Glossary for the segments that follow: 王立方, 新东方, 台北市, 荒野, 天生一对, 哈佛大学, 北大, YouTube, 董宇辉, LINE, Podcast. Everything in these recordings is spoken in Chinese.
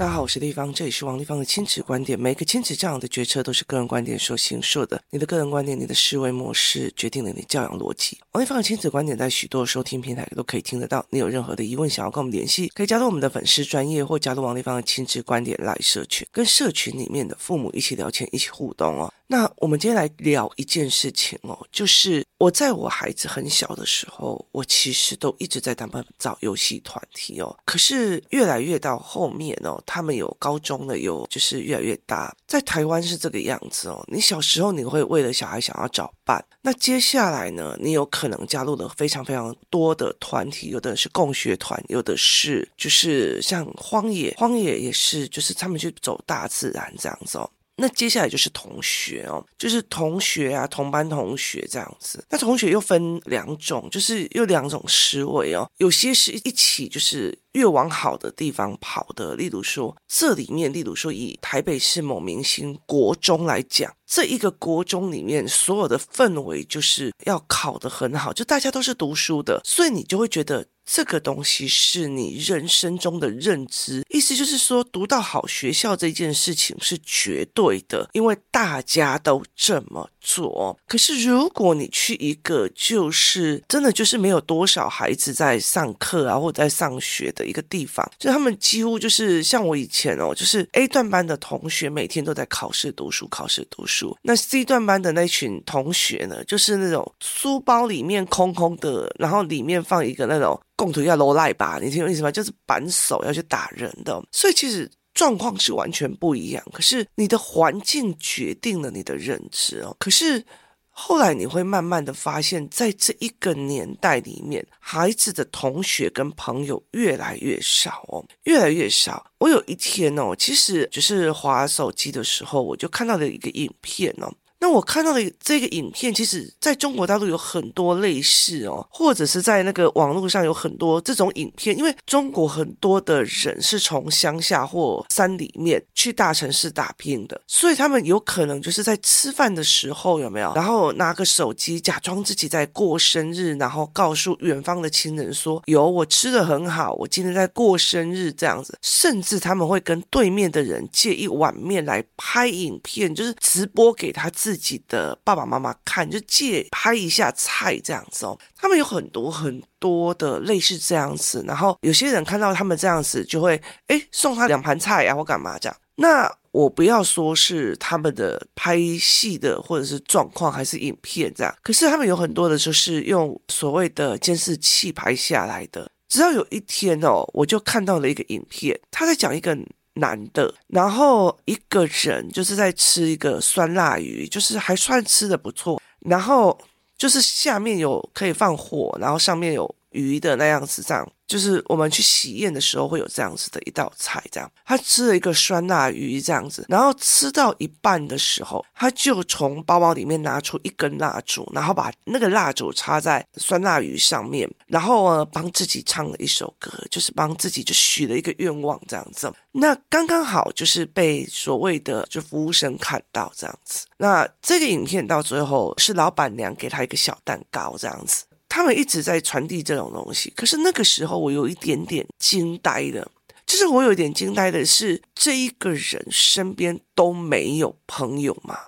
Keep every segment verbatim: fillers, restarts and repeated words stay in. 大家好，我是立方，这里是王立方的亲子观点。每一个亲子教养的决策都是个人观点所形塑的，你的个人观点，你的思维模式决定了你的教养逻辑。王立方的亲子观点在许多收听平台都可以听得到，你有任何的疑问想要跟我们联系，可以加入我们的粉丝专页，或加入王立方的亲子观点来社群，跟社群里面的父母一起聊天，一起互动哦。那我们今天来聊一件事情哦，就是我在我孩子很小的时候，我其实都一直在他们找游戏团体哦。可是越来越到后面哦，他们有高中的，有就是越来越大。在台湾是这个样子哦，你小时候你会为了小孩想要找伴，那接下来呢，你有可能加入了非常非常多的团体，有的是共学团，有的是就是像荒野，荒野也是就是他们去走大自然这样子哦。那接下来就是同学哦，就是同学啊，同班同学这样子。那同学又分两种，就是又两种思维哦。有些是一起就是越往好的地方跑的，例如说这里面，例如说以台北市某明星国中来讲，这一个国中里面所有的氛围就是要考得很好，就大家都是读书的，所以你就会觉得这个东西是你人生中的认知，意思就是说读到好学校这件事情是绝对的，因为大家都这么做。可是如果你去一个就是真的就是没有多少孩子在上课啊，或者在上学的一个地方，就他们几乎就是像我以前哦，就是 A 段班的同学每天都在考试读书考试读书，那 C 段班的那群同学呢，就是那种书包里面空空的，然后里面放一个那种共同要搂赖吧，你听懂意思吗？就是扳手要去打人的，所以其实状况是完全不一样。可是你的环境决定了你的认知哦。可是后来你会慢慢的发现，在这一个年代里面，孩子的同学跟朋友越来越少哦，越来越少。我有一天哦，其实就是滑手机的时候，我就看到了一个影片哦。那我看到的这个影片，其实在中国大陆有很多类似哦，或者是在那个网络上有很多这种影片，因为中国很多的人是从乡下或山里面去大城市打拼的，所以他们有可能就是在吃饭的时候有没有，然后拿个手机假装自己在过生日，然后告诉远方的亲人说，有我吃得很好，我今天在过生日这样子，甚至他们会跟对面的人借一碗面来拍影片，就是直播给他自己自己的爸爸妈妈看，就借拍一下菜这样子哦。他们有很多很多的类似这样子，然后有些人看到他们这样子就会诶送他两盘菜啊或干嘛这样。那我不要说是他们的拍戏的或者是状况还是影片这样，可是他们有很多的就是用所谓的监视器拍下来的。直到有一天哦，我就看到了一个影片，他在讲一个男的，然后一个人就是在吃一个酸辣鱼，就是还算吃的不错，然后就是下面有可以放火，然后上面有鱼的那样子，这样就是我们去喜宴的时候会有这样子的一道菜这样。他吃了一个酸辣鱼这样子，然后吃到一半的时候，他就从包包里面拿出一根蜡烛，然后把那个蜡烛插在酸辣鱼上面，然后呢帮自己唱了一首歌，就是帮自己就许了一个愿望这样子。那刚刚好就是被所谓的就服务生看到这样子。那这个影片到最后是老板娘给他一个小蛋糕这样子。他们一直在传递这种东西，可是那个时候我有一点点惊呆了，就是我有点惊呆的是，这一个人身边都没有朋友嘛，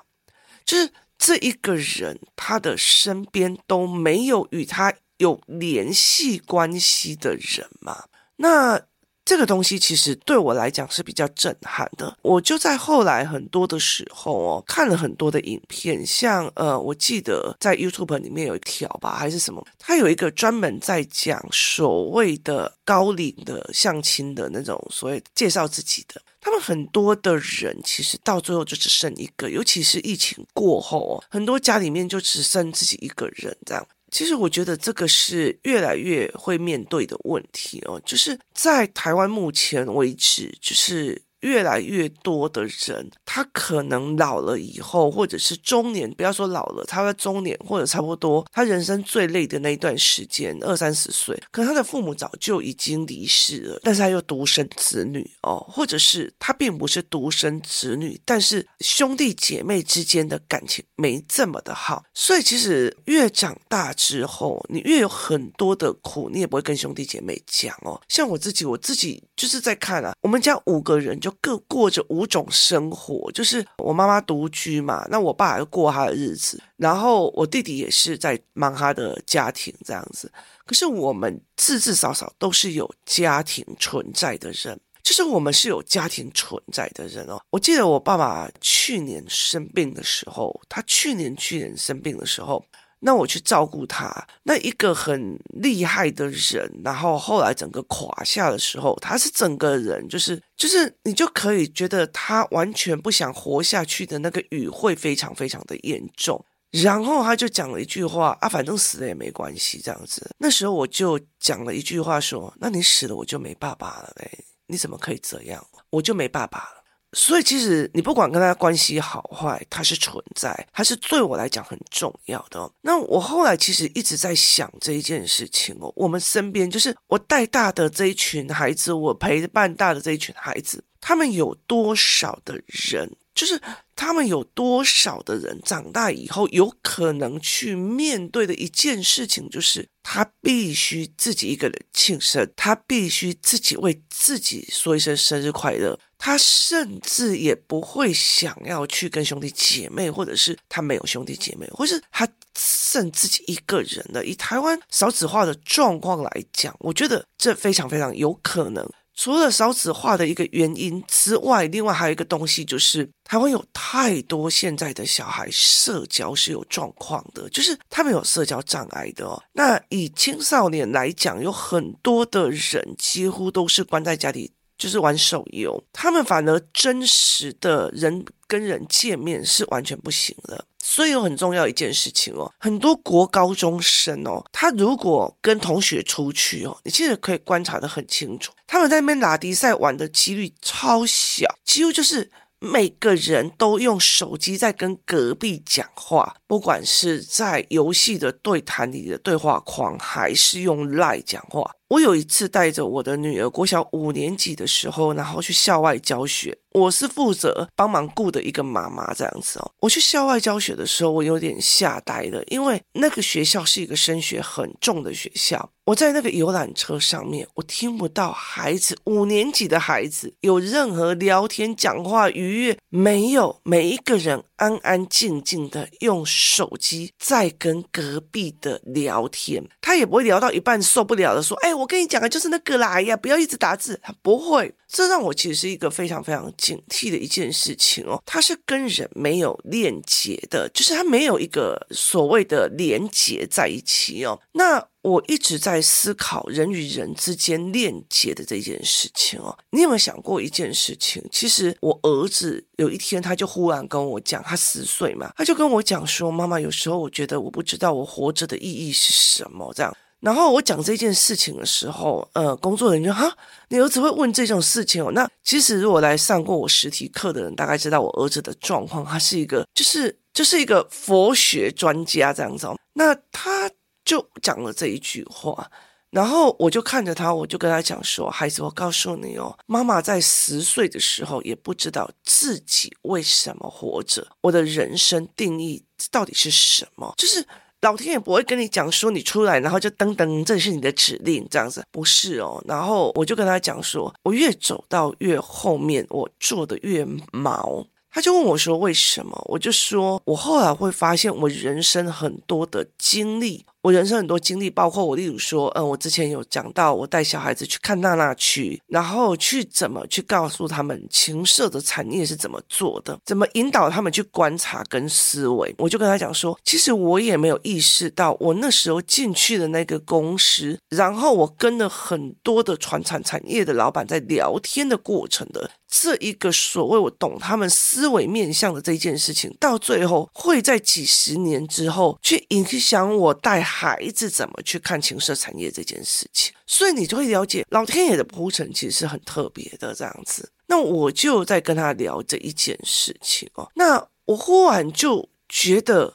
就是这一个人他的身边都没有与他有联系关系的人嘛。那这个东西其实对我来讲是比较震撼的。我就在后来很多的时候哦，看了很多的影片，像呃，我记得在 YouTube 里面有一条吧还是什么，它有一个专门在讲所谓的高龄的相亲的那种所谓介绍自己的，他们很多的人其实到最后就只剩一个，尤其是疫情过后哦，很多家里面就只剩自己一个人这样。其实我觉得这个是越来越会面对的问题哦，就是在台湾目前为止，就是越来越多的人，他可能老了以后，或者是中年，不要说老了，他在中年或者差不多他人生最累的那一段时间，二三十岁，可能他的父母早就已经离世了，但是他又独生子女哦，或者是他并不是独生子女，但是兄弟姐妹之间的感情没这么的好，所以其实越长大之后，你越有很多的苦，你也不会跟兄弟姐妹讲哦。像我自己，我自己就是在看啊，我们家五个人就各过着五种生活，就是我妈妈独居嘛，那我爸又过他的日子，然后我弟弟也是在忙他的家庭这样子。可是我们至至少少都是有家庭存在的人，就是我们是有家庭存在的人哦。我记得我爸爸去年生病的时候，他去年去年生病的时候，那我去照顾他，那一个很厉害的人，然后后来整个垮下的时候，他是整个人就是就是你就可以觉得他完全不想活下去的那个语汇非常非常的严重。然后他就讲了一句话啊，反正死了也没关系这样子。那时候我就讲了一句话说，那你死了我就没爸爸了呗，你怎么可以这样，我就没爸爸了。所以其实你不管跟他关系好坏，他是存在，他是对我来讲很重要的哦。那我后来其实一直在想这一件事情哦，我们身边就是我带大的这一群孩子，我陪伴大的这一群孩子，他们有多少的人，就是他们有多少的人长大以后有可能去面对的一件事情，就是他必须自己一个人庆生，他必须自己为自己说一声生日快乐，他甚至也不会想要去跟兄弟姐妹，或者是他没有兄弟姐妹，或是他剩自己一个人了。以台湾少子化的状况来讲，我觉得这非常非常有可能。除了少子化的一个原因之外，另外还有一个东西，就是台湾有太多现在的小孩社交是有状况的，就是他们有社交障碍的哦。那以青少年来讲，有很多的人几乎都是关在家里就是玩手游，他们反而真实的人跟人见面是完全不行的。所以有很重要一件事情哦，很多国高中生哦，他如果跟同学出去哦，你其实可以观察得很清楚，他们在那边拉迪赛玩的几率超小，几乎就是每个人都用手机在跟隔壁讲话，不管是在游戏的对谈里的对话框，还是用 LINE 讲话。我有一次带着我的女儿国小五年级的时候，然后去校外教学，我是负责帮忙顾的一个妈妈这样子哦。我去校外教学的时候，我有点吓呆了，因为那个学校是一个升学很重的学校。我在那个游览车上面，我听不到孩子五年级的孩子有任何聊天讲话愉悦，没有，每一个人安安静静的用手机在跟隔壁的聊天，他也不会聊到一半受不了的说，哎，我跟你讲的就是那个啦，哎呀，不要一直打字，他不会。这让我其实是一个非常非常警惕的一件事情哦，它是跟人没有链接的，就是它没有一个所谓的连接在一起哦。那我一直在思考人与人之间链接的这件事情哦。你有没有想过一件事情？其实我儿子有一天他就忽然跟我讲，他十岁嘛，他就跟我讲说，妈妈，有时候我觉得我不知道我活着的意义是什么这样。然后我讲这件事情的时候，呃，工作人员说，哈，你儿子会问这种事情哦。那其实如果来上过我实体课的人，大概知道我儿子的状况，他是一个就是就是一个佛学专家这样子哦。那他就讲了这一句话，然后我就看着他，我就跟他讲说，孩子，我告诉你哦，妈妈在十岁的时候也不知道自己为什么活着，我的人生定义到底是什么，就是老天也不会跟你讲说你出来然后就噔噔，这是你的指令这样子，不是哦。然后我就跟他讲说，我越走到越后面我做的越毛。他就问我说为什么，我就说我后来会发现我人生很多的经历，我人生很多经历，包括我例如说嗯，我之前有讲到我带小孩子去看娜娜区，然后去怎么去告诉他们情色的产业是怎么做的，怎么引导他们去观察跟思维。我就跟他讲说，其实我也没有意识到我那时候进去的那个公司，然后我跟了很多的传产产业的老板在聊天的过程的这一个所谓我懂他们思维面向的这件事情，到最后会在几十年之后去影响我带孩子孩子怎么去看情色产业这件事情。所以你就会了解老天爷的铺陈其实是很特别的这样子。那我就在跟他聊这一件事情哦，那我忽然就觉得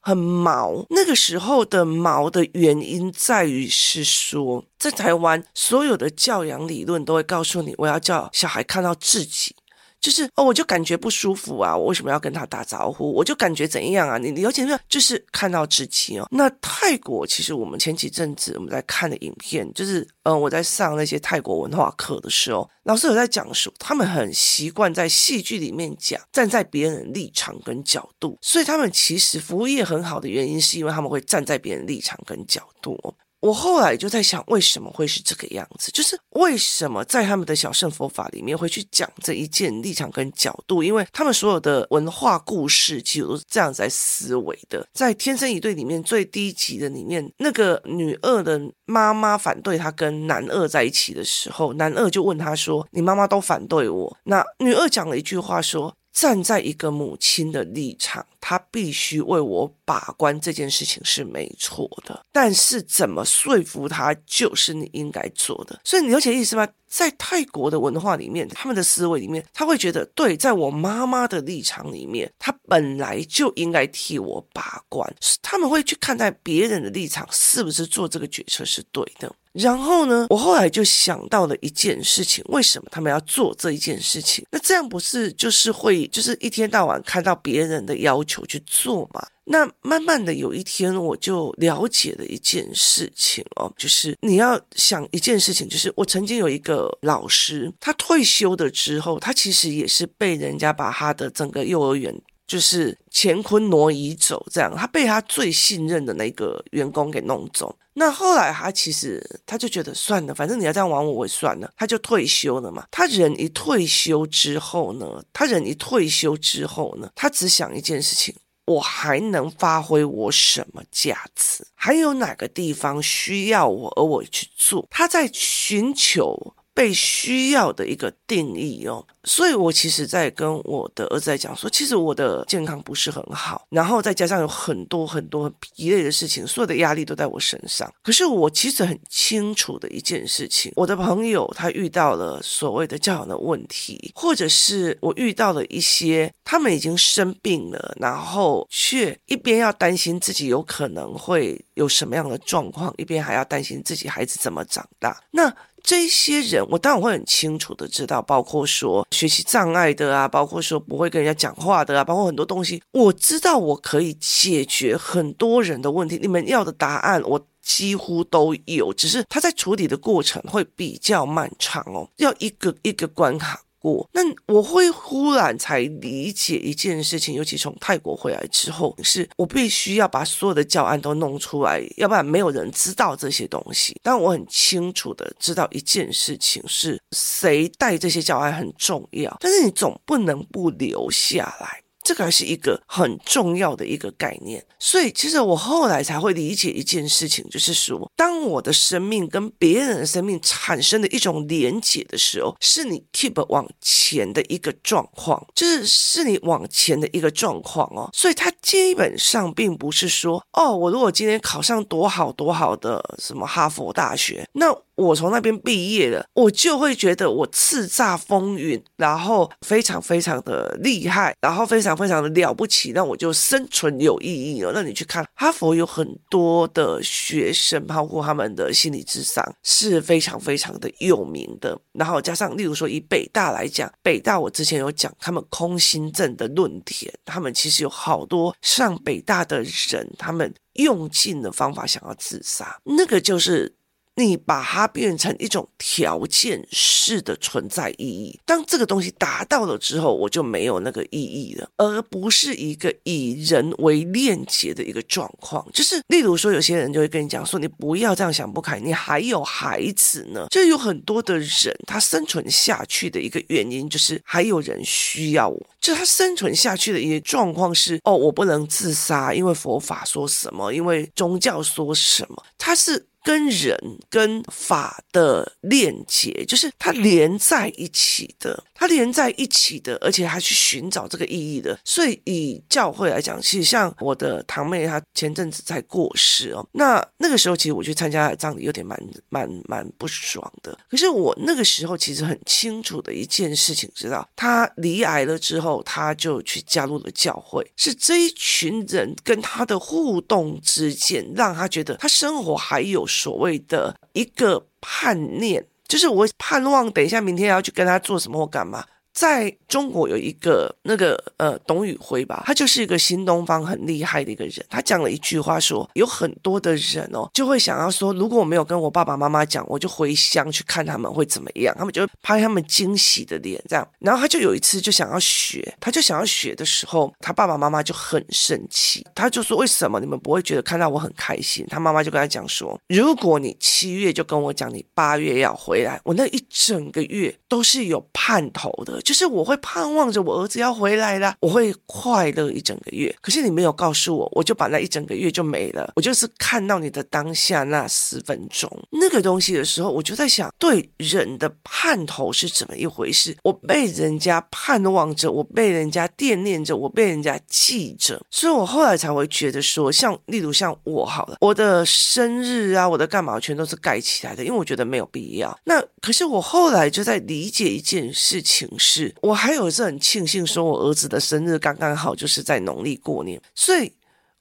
很毛，那个时候的毛的原因在于是说，在台湾所有的教养理论都会告诉你，我要叫小孩看到自己，就是哦，我就感觉不舒服啊，我为什么要跟他打招呼？我就感觉怎样啊？你了解没有？就是看到自己哦。那泰国其实我们前几阵子我们在看的影片，就是呃我在上那些泰国文化课的时候，老师有在讲说，他们很习惯在戏剧里面讲站在别人的立场跟角度，所以他们其实服务业很好的原因，是因为他们会站在别人的立场跟角度哦。我后来就在想，为什么会是这个样子，就是为什么在他们的小乘佛法里面会去讲这一件立场跟角度，因为他们所有的文化故事其实都是这样在思维的。在天生一对里面最低级的里面，那个女二的妈妈反对她跟男二在一起的时候，男二就问她说，你妈妈都反对我，那女二讲了一句话说，站在一个母亲的立场，她必须为我把关，这件事情是没错的，但是怎么说服她就是你应该做的。所以你了解意思吗？在泰国的文化里面，他们的思维里面，他会觉得，对，在我妈妈的立场里面，她本来就应该替我把关，他们会去看待别人的立场是不是做这个决策是对的。然后呢，我后来就想到了一件事情，为什么他们要做这一件事情？那这样不是就是会就是一天到晚看到别人的要求去做吗？那慢慢的有一天我就了解了一件事情哦，就是你要想一件事情，就是我曾经有一个老师，他退休了之后，他其实也是被人家把他的整个幼儿园就是乾坤挪移走，这样他被他最信任的那个员工给弄走。那后来他其实他就觉得算了，反正你要这样玩我，我也算了，他就退休了嘛。他人一退休之后呢，他人一退休之后呢，他只想一件事情，我还能发挥我什么价值？还有哪个地方需要我，而我去做？他在寻求被需要的一个定义哦。所以我其实在跟我的儿子在讲说，其实我的健康不是很好，然后再加上有很多很多很疲累的事情，所有的压力都在我身上。可是我其实很清楚的一件事情，我的朋友他遇到了所谓的教养的问题，或者是我遇到了一些他们已经生病了，然后却一边要担心自己有可能会有什么样的状况，一边还要担心自己孩子怎么长大。那这些人我当然会很清楚的知道，包括说学习障碍的啊，包括说不会跟人家讲话的啊，包括很多东西，我知道我可以解决很多人的问题，你们要的答案我几乎都有，只是他在处理的过程会比较漫长哦，要一个一个关卡过。那我会忽然才理解一件事情，尤其从泰国回来之后，是我必须要把所有的教案都弄出来，要不然没有人知道这些东西。但我很清楚的知道一件事情，是谁带这些教案很重要，但是你总不能不留下来，这个还是一个很重要的一个概念。所以其实我后来才会理解一件事情，就是说当我的生命跟别人的生命产生的一种连结的时候，是你 keep 往前的一个状况，就是是你往前的一个状况哦。所以它基本上并不是说，哦，我如果今天考上多好多好的什么哈佛大学，那我从那边毕业了，我就会觉得我叱咤风云，然后非常非常的厉害，然后非常非常的了不起，那我就生存有意义哦。那你去看哈佛有很多的学生，包括他们的心理智商是非常非常的有名的，然后加上例如说以北大来讲，北大我之前有讲他们空心症的论点，他们其实有好多上北大的人，他们用尽了方法想要自杀，那个就是你把它变成一种条件式的存在意义，当这个东西达到了之后，我就没有那个意义了，而不是一个以人为链接的一个状况。就是例如说有些人就会跟你讲说，你不要这样想不开，你还有孩子呢。就有很多的人他生存下去的一个原因，就是还有人需要我，就他生存下去的一个状况是，哦，我不能自杀，因为佛法说什么，因为宗教说什么，他是跟人跟法的链接，就是它连在一起的，它连在一起的，而且还去寻找这个意义的。所以以教会来讲，其实像我的堂妹她前阵子才过世哦，那那个时候其实我去参加葬礼有点蛮蛮蛮不爽的，可是我那个时候其实很清楚的一件事情知道，她罹癌了之后她就去加入了教会，是这一群人跟她的互动之间让她觉得她生活还有所谓的一个叛念，就是我盼望等一下明天要去跟他做什么或干嘛。在中国有一个那个呃董宇辉吧，他就是一个新东方很厉害的一个人，他讲了一句话说，有很多的人哦就会想要说，如果我没有跟我爸爸妈妈讲，我就回乡去看他们会怎么样，他们就会拍他们惊喜的脸这样。然后他就有一次就想要学，他就想要学的时候，他爸爸妈妈就很生气，他就说为什么你们不会觉得看到我很开心？他妈妈就跟他讲说，如果你七月就跟我讲你八月要回来，我那一整个月都是有盼头的，就是我会盼望着我儿子要回来啦，我会快乐一整个月。可是你没有告诉我，我就把那一整个月就没了，我就是看到你的当下那四分钟那个东西的时候，我就在想，对人的盼头是怎么一回事？我被人家盼望着，我被人家惦念着，我被人家记着。所以我后来才会觉得说，像例如像我好了，我的生日啊，我的干嘛全都是盖起来的，因为我觉得没有必要。那可是我后来就在理解一件事情是，我还有是很庆幸说我儿子的生日刚刚好就是在农历过年，所以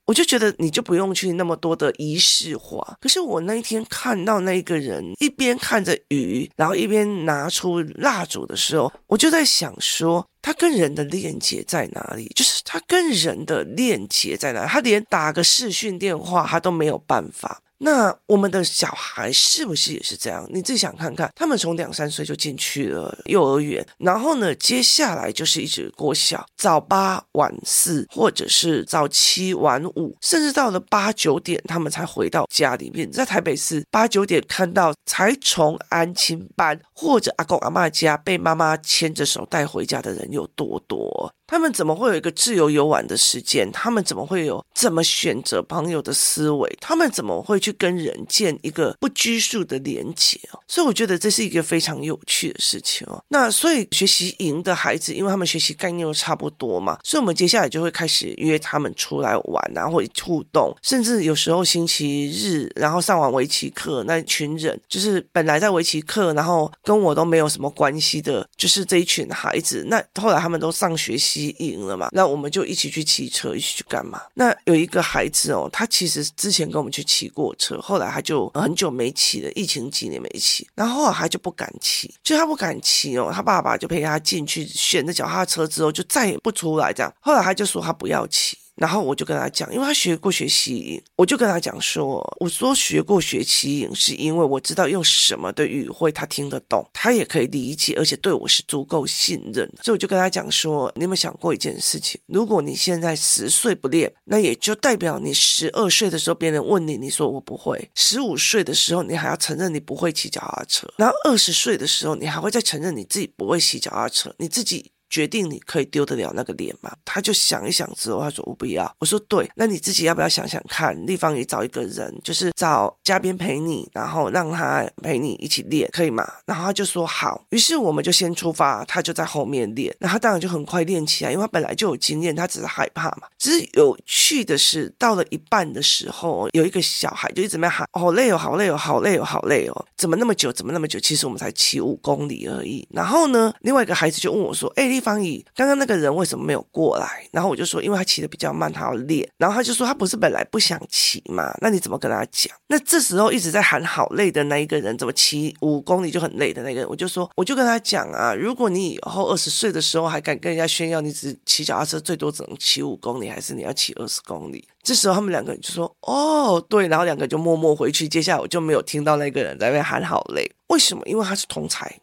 我就觉得你就不用去那么多的仪式化。可是我那一天看到那个人一边看着鱼然后一边拿出蜡烛的时候，我就在想说，他跟人的链接在哪里？就是他跟人的链接在哪里？他连打个视讯电话他都没有办法。那我们的小孩是不是也是这样？你自己想看看，他们从两三岁就进去了幼儿园，然后呢接下来就是一直国小，早八晚四，或者是早七晚五，甚至到了八九点他们才回到家里面。在台北市八九点看到才从安亲班或者阿公阿嬷家被妈妈牵着手带回家的人有多多？他们怎么会有一个自由游玩的时间？他们怎么会有怎么选择朋友的思维？他们怎么会去跟人建一个不拘束的连结？所以我觉得这是一个非常有趣的事情哦。那所以学习营的孩子，因为他们学习概念都差不多嘛，所以我们接下来就会开始约他们出来玩啊，或者互动，甚至有时候星期日然后上完围棋课，那群人就是本来在围棋课然后跟我都没有什么关系的，就是这一群孩子，那后来他们都上学习赢了嘛，那我们就一起去骑车，一起去干嘛。那有一个孩子哦，他其实之前跟我们去骑过车，后来他就很久没骑了，疫情几年没骑，然后后来他就不敢骑，就他不敢骑哦，他爸爸就陪他进去选了脚踏车之后就再也不出来这样，后来他就说他不要骑。然后我就跟他讲，因为他学过学习营，我就跟他讲说，我说学过学习营是因为我知道用什么的语汇他听得懂，他也可以理解，而且对我是足够信任的。所以我就跟他讲说，你有没有想过一件事情，如果你现在十岁不练，那也就代表你十二岁的时候别人问你，你说我不会，十五岁的时候你还要承认你不会骑脚踏车，然后二十岁的时候你还会再承认你自己不会骑脚踏车，你自己决定你可以丢得了那个脸吗？他就想一想之后，他说我不要。我说对，那你自己要不要想想看，立方也找一个人，就是找嘉宾陪你，然后让他陪你一起练，可以吗？然后他就说好，于是我们就先出发，他就在后面练，那他当然就很快练起来，因为他本来就有经验，他只是害怕嘛。只是有趣的是，到了一半的时候，有一个小孩就一直在喊好累哦，好累哦，好累哦，好累哦，怎么那么久，怎么那么久，其实我们才骑五公里而已。然后呢，另外一个孩子就问我说，哎、欸立方乙，刚刚那个人为什么没有过来？然后我就说因为他骑得比较慢，他要练。然后他就说他不是本来不想骑嘛，那你怎么跟他讲？那这时候一直在喊好累的那一个人，怎么骑五公里就很累的那个人，我就说我就跟他讲啊，如果你以后二十岁的时候还敢跟人家炫耀你只骑脚踏车最多只能骑五公里，还是你要骑二十公里？这时候他们两个人就说哦对，然后两个人就默默回去。接下来我就没有听到那个人在那边喊好累，为什么？因为他是同才，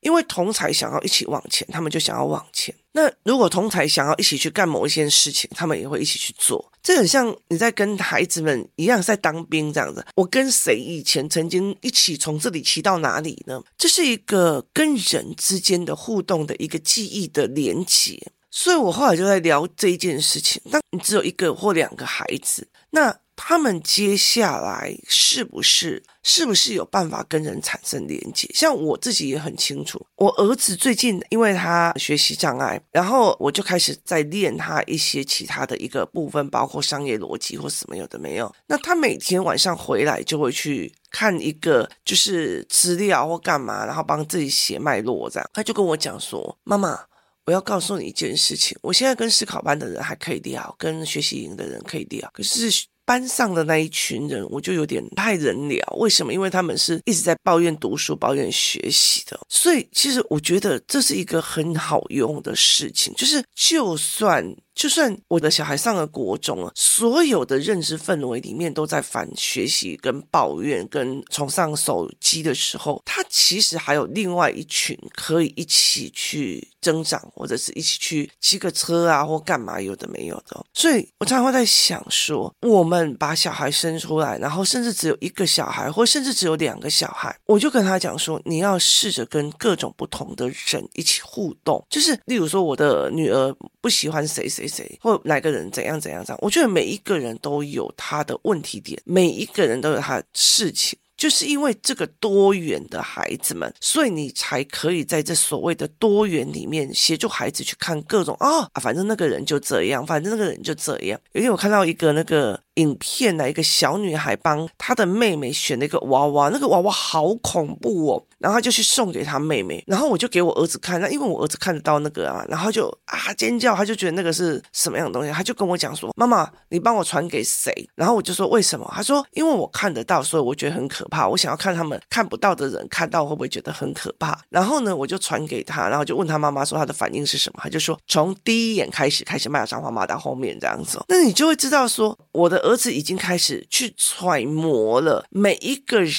因为同侪想要一起往前，他们就想要往前。那如果同侪想要一起去干某一件事情，他们也会一起去做。这很像你在跟孩子们一样，在当兵这样子。我跟谁以前曾经一起从这里骑到哪里呢？这是一个跟人之间的互动的一个记忆的连结。所以我后来就在聊这一件事情，当你只有一个或两个孩子，那他们接下来是不是是不是有办法跟人产生连结。像我自己也很清楚，我儿子最近因为他学习障碍，然后我就开始在练他一些其他的一个部分，包括商业逻辑或什么有的没有。那他每天晚上回来就会去看一个就是资料或干嘛，然后帮自己写脉络这样。他就跟我讲说，妈妈，我要告诉你一件事情，我现在跟思考班的人还可以聊，跟学习营的人可以聊，可是班上的那一群人我就有点太人聊。为什么？因为他们是一直在抱怨读书抱怨学习的。所以其实我觉得这是一个很好用的事情，就是就算就算我的小孩上了国中了，所有的认知氛围里面都在反学习跟抱怨跟崇尚手机的时候，他其实还有另外一群可以一起去增长，或者是一起去骑个车啊或干嘛有的没有的。所以我常常会在想说，我们把小孩生出来，然后甚至只有一个小孩或甚至只有两个小孩，我就跟他讲说，你要试着跟各种不同的人一起互动。就是例如说我的女儿不喜欢谁谁谁或哪个人怎样怎样怎样，我觉得每一个人都有他的问题点，每一个人都有他的事情。就是因为这个多元的孩子们，所以你才可以在这所谓的多元里面协助孩子去看各种、哦、啊，反正那个人就这样，反正那个人就这样。有一天我看到一个那个影片呢，一个小女孩帮她的妹妹选了一个娃娃，那个娃娃好恐怖哦，然后她就去送给她妹妹，然后我就给我儿子看，那因为我儿子看得到那个啊，然后就啊尖叫，他就觉得那个是什么样的东西，他就跟我讲说，妈妈，你帮我传给谁？然后我就说为什么？他说因为我看得到，所以我觉得很可怕，我想要看他们看不到的人看到会不会觉得很可怕。然后呢，我就传给他，然后就问他妈妈说他的反应是什么，他就说从第一眼开始开始骂脏话，骂到后面这样子。那你就会知道说，我的儿子已经开始去揣摩了，每一个人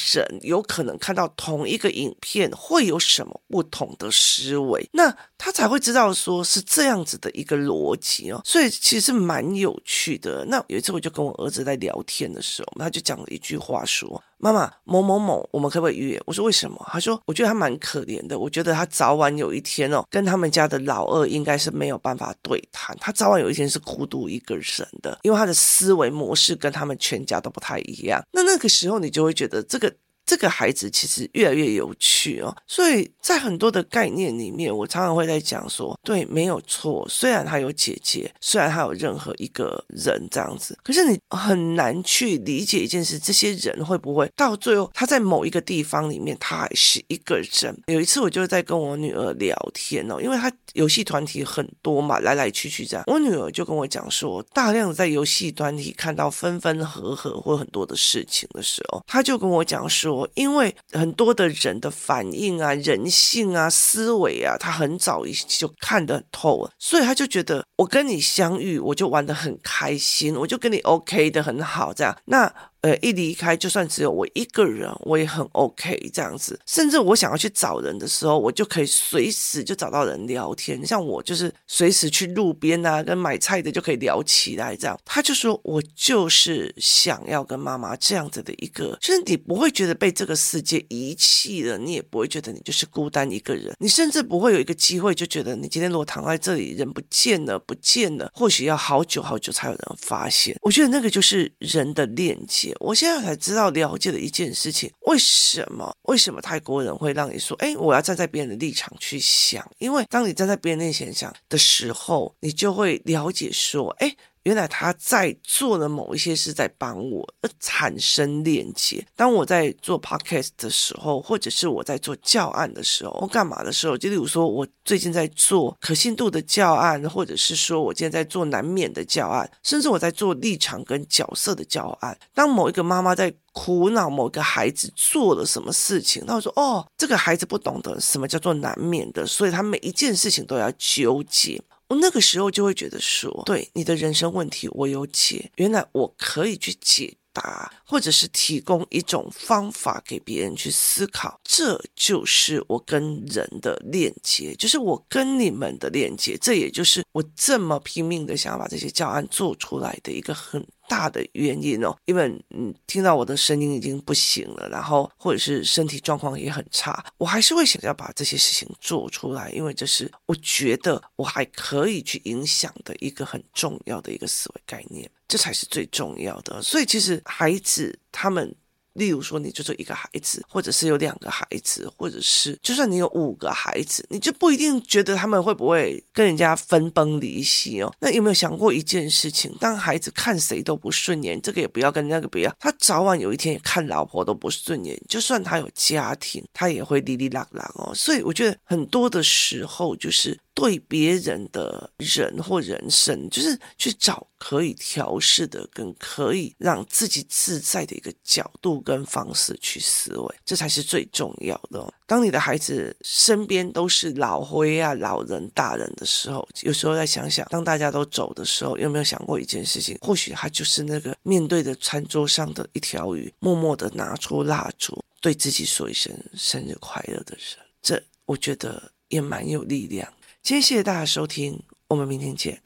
有可能看到同一个影片会有什么不同的思维，那他才会知道说是这样子的一个逻辑哦。所以其实蛮有趣的。那有一次我就跟我儿子在聊天的时候，他就讲了一句话说，妈妈，某某某我们可不可以约？我说为什么？他说我觉得他蛮可怜的，我觉得他早晚有一天哦，跟他们家的老二应该是没有办法对谈，他早晚有一天是孤独一个人的，因为他的思维模式跟他们全家都不太一样。那那个时候你就会觉得这个这个孩子其实越来越有趣哦。所以在很多的概念里面，我常常会在讲说，对，没有错，虽然他有姐姐，虽然他有任何一个人这样子，可是你很难去理解一件事，这些人会不会到最后他在某一个地方里面他还是一个人。有一次我就在跟我女儿聊天哦，因为他游戏团体很多嘛，来来去去这样，我女儿就跟我讲说，大量在游戏团体看到分分合合或很多的事情的时候，他就跟我讲说，因为很多的人的反应啊，人性啊，思维啊，他很早就看得很透了，所以他就觉得我跟你相遇我就玩得很开心，我就跟你 OK 的很好这样，那呃，一离开就算只有我一个人我也很 OK 这样子，甚至我想要去找人的时候我就可以随时就找到人聊天，像我就是随时去路边啊跟买菜的就可以聊起来这样。他就说我就是想要跟妈妈这样子的一个，就是你不会觉得被这个世界遗弃了，你也不会觉得你就是孤单一个人，你甚至不会有一个机会就觉得你今天如果躺在这里人不见了不见了，或许要好久好久才有人发现。我觉得那个就是人的链接。我现在才知道了解的一件事情，为什么为什么泰国人会让你说，哎，我要站在别人的立场去想，因为当你站在别人的立场想的时候，你就会了解说，哎，原来他在做的某一些是在帮我而产生链接。当我在做 podcast 的时候，或者是我在做教案的时候或干嘛的时候，就例如说我最近在做可信度的教案，或者是说我今天在做难免的教案，甚至我在做立场跟角色的教案。当某一个妈妈在苦恼某个孩子做了什么事情，那我说哦，这个孩子不懂得什么叫做难免的，所以他每一件事情都要纠结。我那个时候就会觉得说，对，你的人生问题我有解，原来我可以去解答，或者是提供一种方法给别人去思考，这就是我跟人的链接，就是我跟你们的链接，这也就是我这么拼命的想要把这些教案做出来的一个很大的原因哦，因为嗯，听到我的声音已经不行了，然后或者是身体状况也很差，我还是会想要把这些事情做出来，因为这是我觉得我还可以去影响的一个很重要的一个思维概念，这才是最重要的。所以其实孩子他们，例如说你就是一个孩子，或者是有两个孩子，或者是就算你有五个孩子，你就不一定觉得他们会不会跟人家分崩离析哦。那有没有想过一件事情，当孩子看谁都不顺眼，这个也不要跟那个不要，他早晚有一天也看老婆都不顺眼，就算他有家庭他也会哩哩啦啦哦。所以我觉得很多的时候就是对别人的人或人生，就是去找可以调适的跟可以让自己自在的一个角度跟方式去思维，这才是最重要的哦。当你的孩子身边都是老灰啊老人大人的时候，有时候再想想当大家都走的时候，有没有想过一件事情，或许他就是那个面对着餐桌上的一条鱼，默默的拿出蜡烛对自己说一声生日快乐的人，这我觉得也蛮有力量。今天谢谢大家收听，我们明天见。